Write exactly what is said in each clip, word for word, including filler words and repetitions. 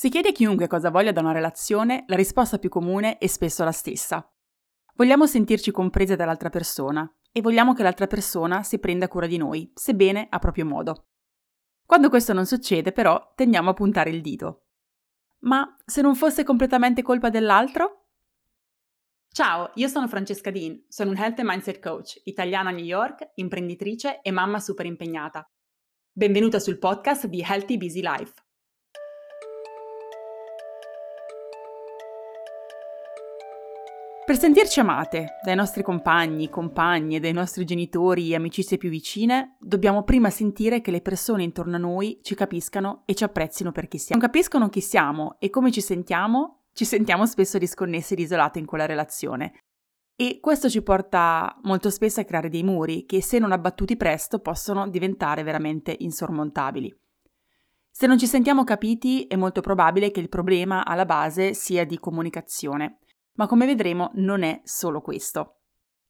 Se chiede a chiunque cosa voglia da una relazione, la risposta più comune è spesso la stessa. Vogliamo sentirci comprese dall'altra persona e vogliamo che l'altra persona si prenda cura di noi, sebbene a proprio modo. Quando questo non succede, però, tendiamo a puntare il dito. Ma se non fosse completamente colpa dell'altro? Ciao, io sono Francesca Dean, sono un Health and Mindset Coach, italiana a New York, imprenditrice e mamma super impegnata. Benvenuta sul podcast di Healthy Busy Life. Per sentirci amate dai nostri compagni, compagne, dai nostri genitori e amicizie più vicine, dobbiamo prima sentire che le persone intorno a noi ci capiscano e ci apprezzino per chi siamo. Non capiscono chi siamo e come ci sentiamo, ci sentiamo spesso disconnessi ed isolati in quella relazione. E questo ci porta molto spesso a creare dei muri che, se non abbattuti presto, possono diventare veramente insormontabili. Se non ci sentiamo capiti, è molto probabile che il problema alla base sia di comunicazione. Ma come vedremo non è solo questo.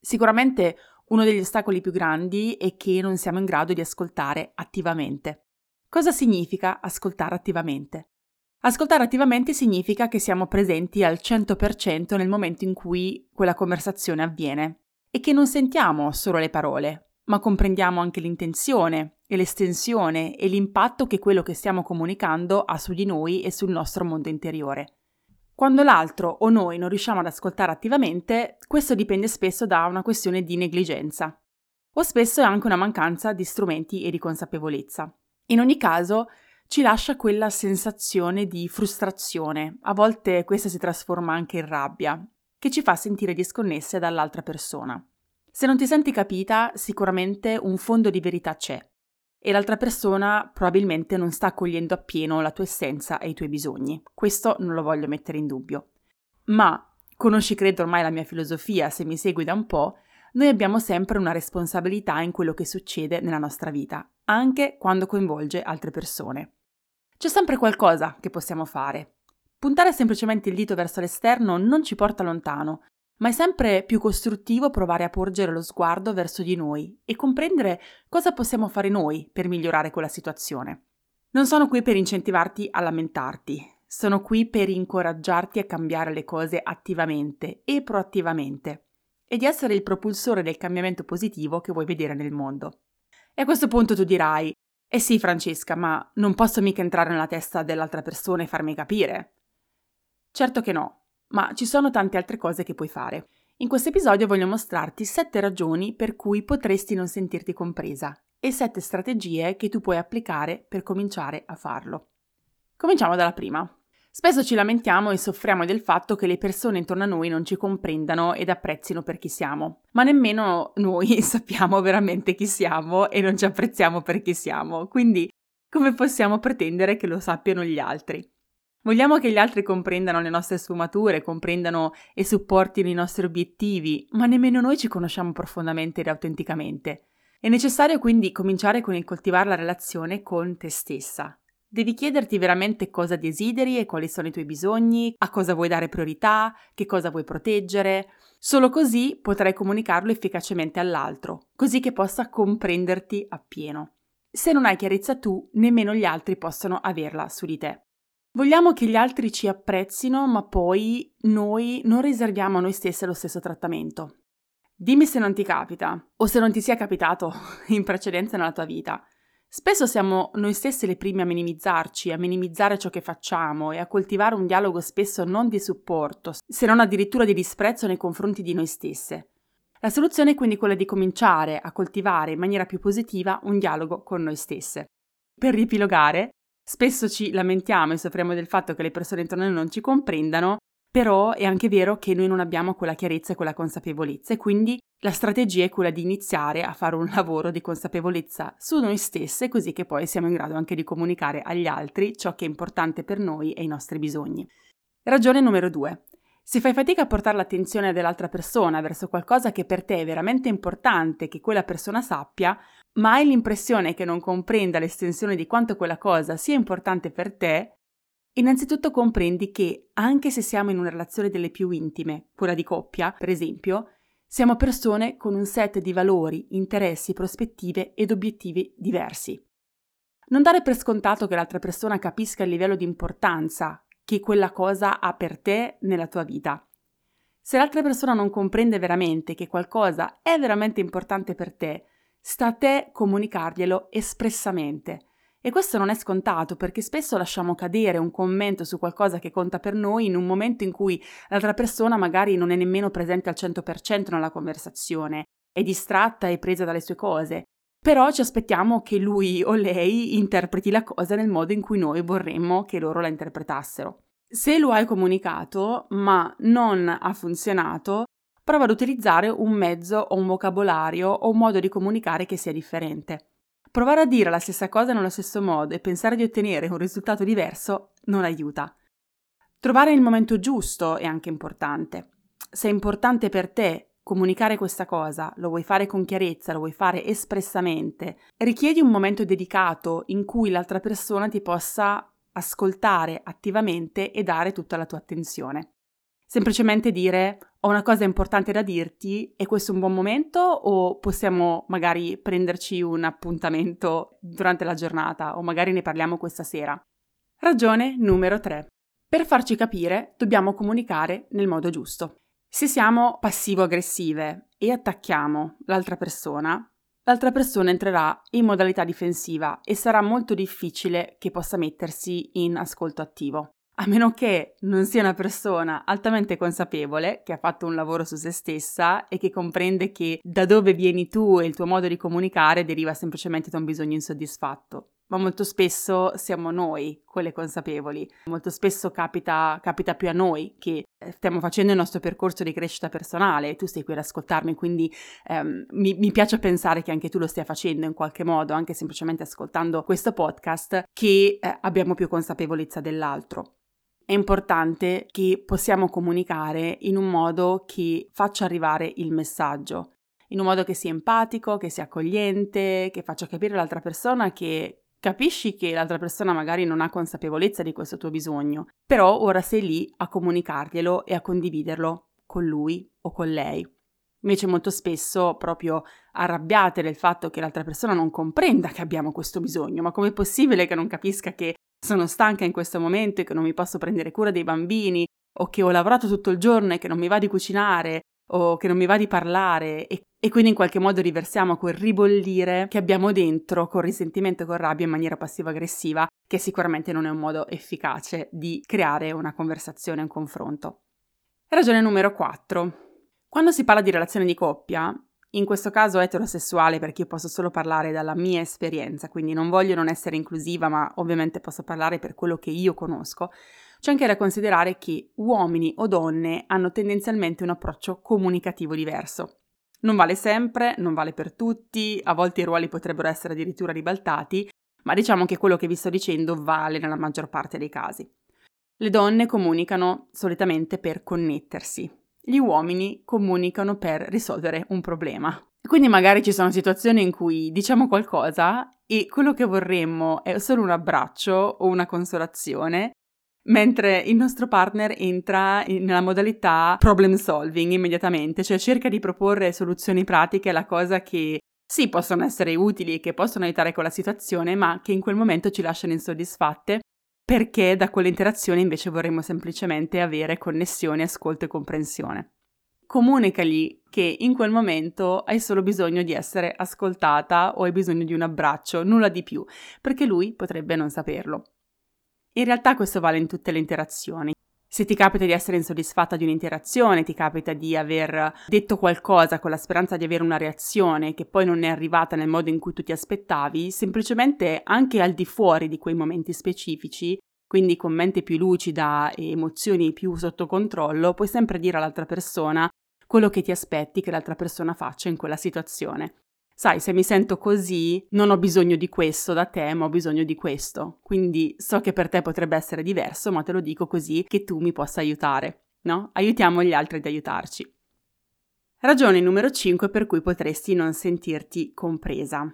Sicuramente uno degli ostacoli più grandi è che non siamo in grado di ascoltare attivamente. Cosa significa ascoltare attivamente? Ascoltare attivamente significa che siamo presenti al cento per cento nel momento in cui quella conversazione avviene e che non sentiamo solo le parole, ma comprendiamo anche l'intenzione e l'estensione e l'impatto che quello che stiamo comunicando ha su di noi e sul nostro mondo interiore. Quando l'altro o noi non riusciamo ad ascoltare attivamente, questo dipende spesso da una questione di negligenza, o spesso è anche una mancanza di strumenti e di consapevolezza. In ogni caso, ci lascia quella sensazione di frustrazione, a volte questa si trasforma anche in rabbia, che ci fa sentire disconnesse dall'altra persona. Se non ti senti capita, sicuramente un fondo di verità c'è, e l'altra persona probabilmente non sta accogliendo appieno la tua essenza e i tuoi bisogni. Questo non lo voglio mettere in dubbio. Ma, conosci credo ormai la mia filosofia, se mi segui da un po', noi abbiamo sempre una responsabilità in quello che succede nella nostra vita, anche quando coinvolge altre persone. C'è sempre qualcosa che possiamo fare. Puntare semplicemente il dito verso l'esterno non ci porta lontano, ma è sempre più costruttivo provare a porgere lo sguardo verso di noi e comprendere cosa possiamo fare noi per migliorare quella situazione. Non sono qui per incentivarti a lamentarti, sono qui per incoraggiarti a cambiare le cose attivamente e proattivamente e di essere il propulsore del cambiamento positivo che vuoi vedere nel mondo. E a questo punto tu dirai, eh sì Francesca, ma non posso mica entrare nella testa dell'altra persona e farmi capire. Certo che no. Ma ci sono tante altre cose che puoi fare. In questo episodio voglio mostrarti sette ragioni per cui potresti non sentirti compresa e sette strategie che tu puoi applicare per cominciare a farlo. Cominciamo dalla prima. Spesso ci lamentiamo e soffriamo del fatto che le persone intorno a noi non ci comprendano ed apprezzino per chi siamo, ma nemmeno noi sappiamo veramente chi siamo e non ci apprezziamo per chi siamo, quindi come possiamo pretendere che lo sappiano gli altri? Vogliamo che gli altri comprendano le nostre sfumature, comprendano e supportino i nostri obiettivi, ma nemmeno noi ci conosciamo profondamente ed autenticamente. È necessario quindi cominciare con il coltivare la relazione con te stessa. Devi chiederti veramente cosa desideri e quali sono i tuoi bisogni, a cosa vuoi dare priorità, che cosa vuoi proteggere. Solo così potrai comunicarlo efficacemente all'altro, così che possa comprenderti appieno. Se non hai chiarezza tu, nemmeno gli altri possono averla su di te. Vogliamo che gli altri ci apprezzino, ma poi noi non riserviamo a noi stesse lo stesso trattamento. Dimmi se non ti capita, o se non ti sia capitato in precedenza nella tua vita. Spesso siamo noi stesse le prime a minimizzarci, a minimizzare ciò che facciamo e a coltivare un dialogo spesso non di supporto, se non addirittura di disprezzo nei confronti di noi stesse. La soluzione è quindi quella di cominciare a coltivare in maniera più positiva un dialogo con noi stesse. Per riepilogare, spesso ci lamentiamo e soffriamo del fatto che le persone intorno a noi non ci comprendano, però è anche vero che noi non abbiamo quella chiarezza e quella consapevolezza e quindi la strategia è quella di iniziare a fare un lavoro di consapevolezza su noi stesse così che poi siamo in grado anche di comunicare agli altri ciò che è importante per noi e i nostri bisogni. Ragione numero due. Se fai fatica a portare l'attenzione dell'altra persona verso qualcosa che per te è veramente importante che quella persona sappia, ma hai l'impressione che non comprenda l'estensione di quanto quella cosa sia importante per te, innanzitutto comprendi che, anche se siamo in una relazione delle più intime, quella di coppia, per esempio, siamo persone con un set di valori, interessi, prospettive ed obiettivi diversi. Non dare per scontato che l'altra persona capisca il livello di importanza che quella cosa ha per te nella tua vita. Se l'altra persona non comprende veramente che qualcosa è veramente importante per te, sta a te comunicarglielo espressamente. E questo non è scontato, perché spesso lasciamo cadere un commento su qualcosa che conta per noi in un momento in cui l'altra persona magari non è nemmeno presente al cento per cento nella conversazione, è distratta e presa dalle sue cose. Però ci aspettiamo che lui o lei interpreti la cosa nel modo in cui noi vorremmo che loro la interpretassero. Se lo hai comunicato, ma non ha funzionato, prova ad utilizzare un mezzo o un vocabolario o un modo di comunicare che sia differente. Provare a dire la stessa cosa nello stesso modo e pensare di ottenere un risultato diverso non aiuta. Trovare il momento giusto è anche importante. Se è importante per te comunicare questa cosa, lo vuoi fare con chiarezza, lo vuoi fare espressamente, richiedi un momento dedicato in cui l'altra persona ti possa ascoltare attivamente e dare tutta la tua attenzione. Semplicemente dire: ho una cosa importante da dirti, è questo un buon momento o possiamo magari prenderci un appuntamento durante la giornata o magari ne parliamo questa sera? Ragione numero tre. Per farci capire dobbiamo comunicare nel modo giusto. Se siamo passivo-aggressive e attacchiamo l'altra persona, l'altra persona entrerà in modalità difensiva e sarà molto difficile che possa mettersi in ascolto attivo. A meno che non sia una persona altamente consapevole, che ha fatto un lavoro su se stessa e che comprende che da dove vieni tu e il tuo modo di comunicare deriva semplicemente da un bisogno insoddisfatto. Ma molto spesso siamo noi quelle consapevoli, molto spesso capita, capita più a noi che stiamo facendo il nostro percorso di crescita personale, tu sei qui ad ascoltarmi, quindi ehm, mi, mi piace pensare che anche tu lo stia facendo in qualche modo, anche semplicemente ascoltando questo podcast, che eh, abbiamo più consapevolezza dell'altro. È importante che possiamo comunicare in un modo che faccia arrivare il messaggio, in un modo che sia empatico, che sia accogliente, che faccia capire all'altra persona che capisci che l'altra persona magari non ha consapevolezza di questo tuo bisogno, però ora sei lì a comunicarglielo e a condividerlo con lui o con lei. Invece molto spesso proprio arrabbiate del fatto che l'altra persona non comprenda che abbiamo questo bisogno, ma com'è possibile che non capisca che sono stanca in questo momento e che non mi posso prendere cura dei bambini, o che ho lavorato tutto il giorno e che non mi va di cucinare, o che non mi va di parlare, e, e quindi in qualche modo riversiamo quel ribollire che abbiamo dentro con risentimento, con rabbia, in maniera passivo-aggressiva, che sicuramente non è un modo efficace di creare una conversazione, un confronto. Ragione numero quattro. Quando si parla di relazione di coppia, in questo caso eterosessuale, perché io posso solo parlare dalla mia esperienza, quindi non voglio non essere inclusiva, ma ovviamente posso parlare per quello che io conosco, c'è anche da considerare che uomini o donne hanno tendenzialmente un approccio comunicativo diverso. Non vale sempre, non vale per tutti, a volte i ruoli potrebbero essere addirittura ribaltati, ma diciamo che quello che vi sto dicendo vale nella maggior parte dei casi. Le donne comunicano solitamente per connettersi. Gli uomini comunicano per risolvere un problema. Quindi magari ci sono situazioni in cui diciamo qualcosa e quello che vorremmo è solo un abbraccio o una consolazione, mentre il nostro partner entra nella modalità problem solving immediatamente, cioè cerca di proporre soluzioni pratiche alla cosa che sì, possono essere utili e che possono aiutare con la situazione, ma che in quel momento ci lasciano insoddisfatte, perché da quell'interazione invece vorremmo semplicemente avere connessione, ascolto e comprensione. Comunicagli che in quel momento hai solo bisogno di essere ascoltata o hai bisogno di un abbraccio, nulla di più, perché lui potrebbe non saperlo. In realtà questo vale in tutte le interazioni. Se ti capita di essere insoddisfatta di un'interazione, ti capita di aver detto qualcosa con la speranza di avere una reazione che poi non è arrivata nel modo in cui tu ti aspettavi, semplicemente anche al di fuori di quei momenti specifici, quindi con mente più lucida e emozioni più sotto controllo, puoi sempre dire all'altra persona quello che ti aspetti che l'altra persona faccia in quella situazione. Sai, se mi sento così, non ho bisogno di questo da te, ma ho bisogno di questo. Quindi so che per te potrebbe essere diverso, ma te lo dico così che tu mi possa aiutare, no? Aiutiamo gli altri ad aiutarci. Ragione numero cinque per cui potresti non sentirti compresa.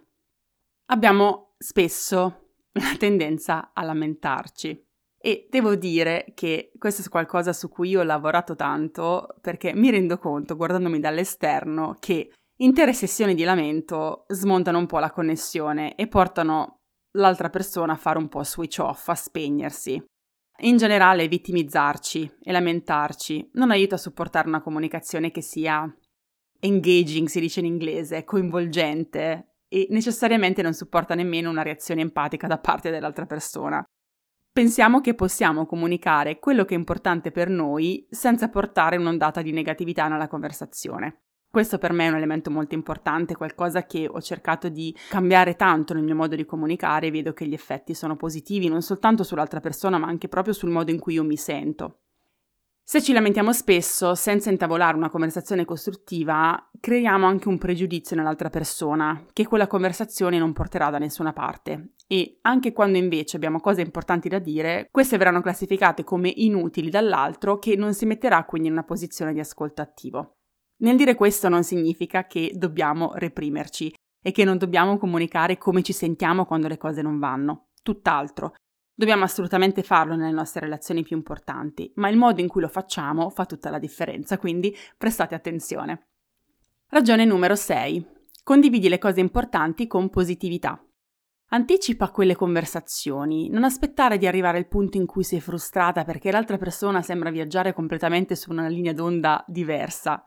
Abbiamo spesso la tendenza a lamentarci e devo dire che questo è qualcosa su cui ho lavorato tanto, perché mi rendo conto, guardandomi dall'esterno, che intere sessioni di lamento smontano un po' la connessione e portano l'altra persona a fare un po' switch off, a spegnersi. In generale, vittimizzarci e lamentarci non aiuta a supportare una comunicazione che sia engaging, si dice in inglese, coinvolgente, e necessariamente non supporta nemmeno una reazione empatica da parte dell'altra persona. Pensiamo che possiamo comunicare quello che è importante per noi senza portare un'ondata di negatività nella conversazione. Questo per me è un elemento molto importante, qualcosa che ho cercato di cambiare tanto nel mio modo di comunicare e vedo che gli effetti sono positivi non soltanto sull'altra persona ma anche proprio sul modo in cui io mi sento. Se ci lamentiamo spesso, senza intavolare una conversazione costruttiva, creiamo anche un pregiudizio nell'altra persona, che quella conversazione non porterà da nessuna parte. E anche quando invece abbiamo cose importanti da dire, queste verranno classificate come inutili dall'altro, che non si metterà quindi in una posizione di ascolto attivo. Nel dire questo non significa che dobbiamo reprimerci e che non dobbiamo comunicare come ci sentiamo quando le cose non vanno. Tutt'altro. Dobbiamo assolutamente farlo nelle nostre relazioni più importanti, ma il modo in cui lo facciamo fa tutta la differenza, quindi prestate attenzione. Ragione numero sei. Condividi le cose importanti con positività. Anticipa quelle conversazioni, non aspettare di arrivare al punto in cui sei frustrata perché l'altra persona sembra viaggiare completamente su una linea d'onda diversa.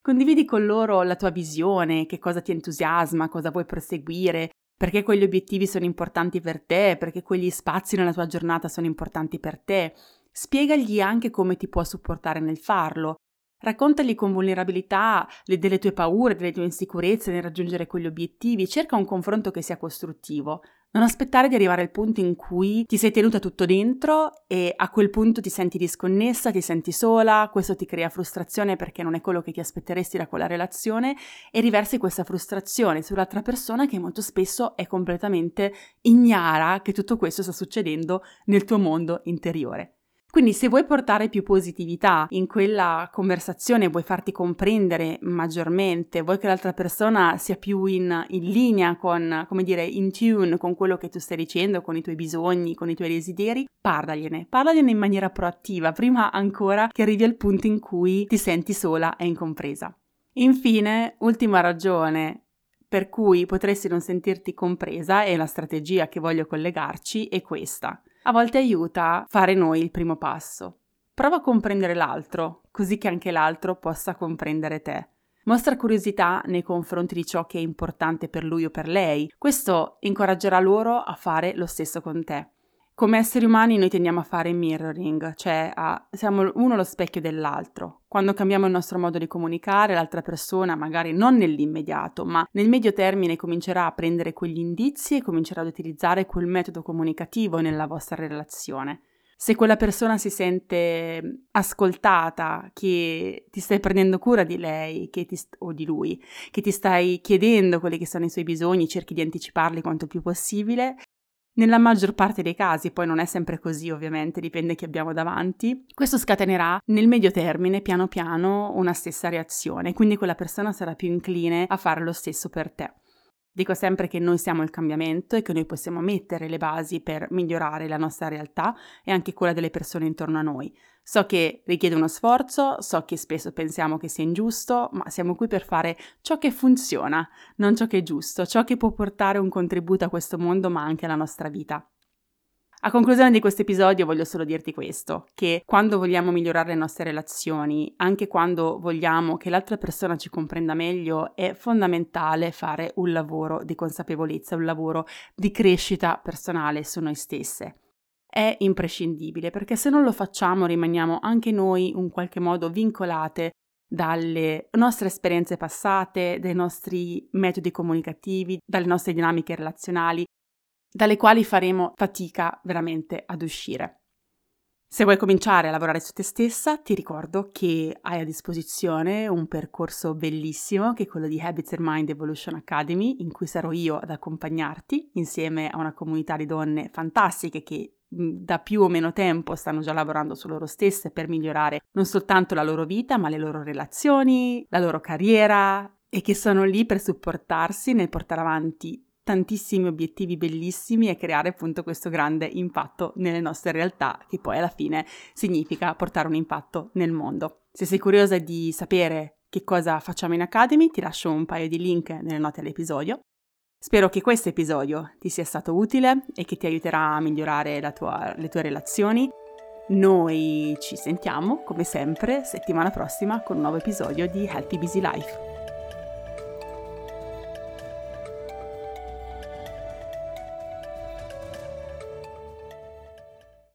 Condividi con loro la tua visione, che cosa ti entusiasma, cosa vuoi perseguire, perché quegli obiettivi sono importanti per te, perché quegli spazi nella tua giornata sono importanti per te. Spiegagli anche come ti può supportare nel farlo. Raccontagli con vulnerabilità le, delle tue paure, delle tue insicurezze nel raggiungere quegli obiettivi. Cerca un confronto che sia costruttivo. Non aspettare di arrivare al punto in cui ti sei tenuta tutto dentro e a quel punto ti senti disconnessa, ti senti sola, questo ti crea frustrazione perché non è quello che ti aspetteresti da quella relazione e riversi questa frustrazione sull'altra persona che molto spesso è completamente ignara che tutto questo sta succedendo nel tuo mondo interiore. Quindi se vuoi portare più positività in quella conversazione, vuoi farti comprendere maggiormente, vuoi che l'altra persona sia più in, in linea con, come dire, in tune con quello che tu stai dicendo, con i tuoi bisogni, con i tuoi desideri, parlagliene, parlagliene in maniera proattiva, prima ancora che arrivi al punto in cui ti senti sola e incompresa. Infine, ultima ragione per cui potresti non sentirti compresa e la strategia che voglio collegarci è questa. A volte aiuta fare noi il primo passo. Prova a comprendere l'altro, così che anche l'altro possa comprendere te. Mostra curiosità nei confronti di ciò che è importante per lui o per lei. Questo incoraggerà loro a fare lo stesso con te. Come esseri umani noi tendiamo a fare mirroring, cioè a, siamo uno lo specchio dell'altro. Quando cambiamo il nostro modo di comunicare, l'altra persona magari non nell'immediato, ma nel medio termine comincerà a prendere quegli indizi e comincerà ad utilizzare quel metodo comunicativo nella vostra relazione. Se quella persona si sente ascoltata, che ti stai prendendo cura di lei che ti st- o di lui, che ti stai chiedendo quelli che sono i suoi bisogni, cerchi di anticiparli quanto più possibile, nella maggior parte dei casi, poi non è sempre così ovviamente, dipende chi abbiamo davanti, questo scatenerà nel medio termine piano piano una stessa reazione, quindi quella persona sarà più incline a fare lo stesso per te. Dico sempre che noi siamo il cambiamento e che noi possiamo mettere le basi per migliorare la nostra realtà e anche quella delle persone intorno a noi. So che richiede uno sforzo, so che spesso pensiamo che sia ingiusto, ma siamo qui per fare ciò che funziona, non ciò che è giusto, ciò che può portare un contributo a questo mondo ma anche alla nostra vita. A conclusione di questo episodio voglio solo dirti questo, che quando vogliamo migliorare le nostre relazioni, anche quando vogliamo che l'altra persona ci comprenda meglio, è fondamentale fare un lavoro di consapevolezza, un lavoro di crescita personale su noi stesse. È imprescindibile, perché se non lo facciamo rimaniamo anche noi in qualche modo vincolate dalle nostre esperienze passate, dai nostri metodi comunicativi, dalle nostre dinamiche relazionali, dalle quali faremo fatica veramente ad uscire. Se vuoi cominciare a lavorare su te stessa, ti ricordo che hai a disposizione un percorso bellissimo che è quello di Habits and Mind Evolution Academy, in cui sarò io ad accompagnarti insieme a una comunità di donne fantastiche che da più o meno tempo stanno già lavorando su loro stesse per migliorare non soltanto la loro vita, ma le loro relazioni, la loro carriera, e che sono lì per supportarsi nel portare avanti tantissimi obiettivi bellissimi e creare appunto questo grande impatto nelle nostre realtà, che poi alla fine significa portare un impatto nel mondo. Se sei curiosa di sapere che cosa facciamo in Academy, ti lascio un paio di link nelle note all'episodio. Spero che questo episodio ti sia stato utile e che ti aiuterà a migliorare la tua, le tue relazioni. Noi ci sentiamo, come sempre, settimana prossima con un nuovo episodio di Healthy Busy Life.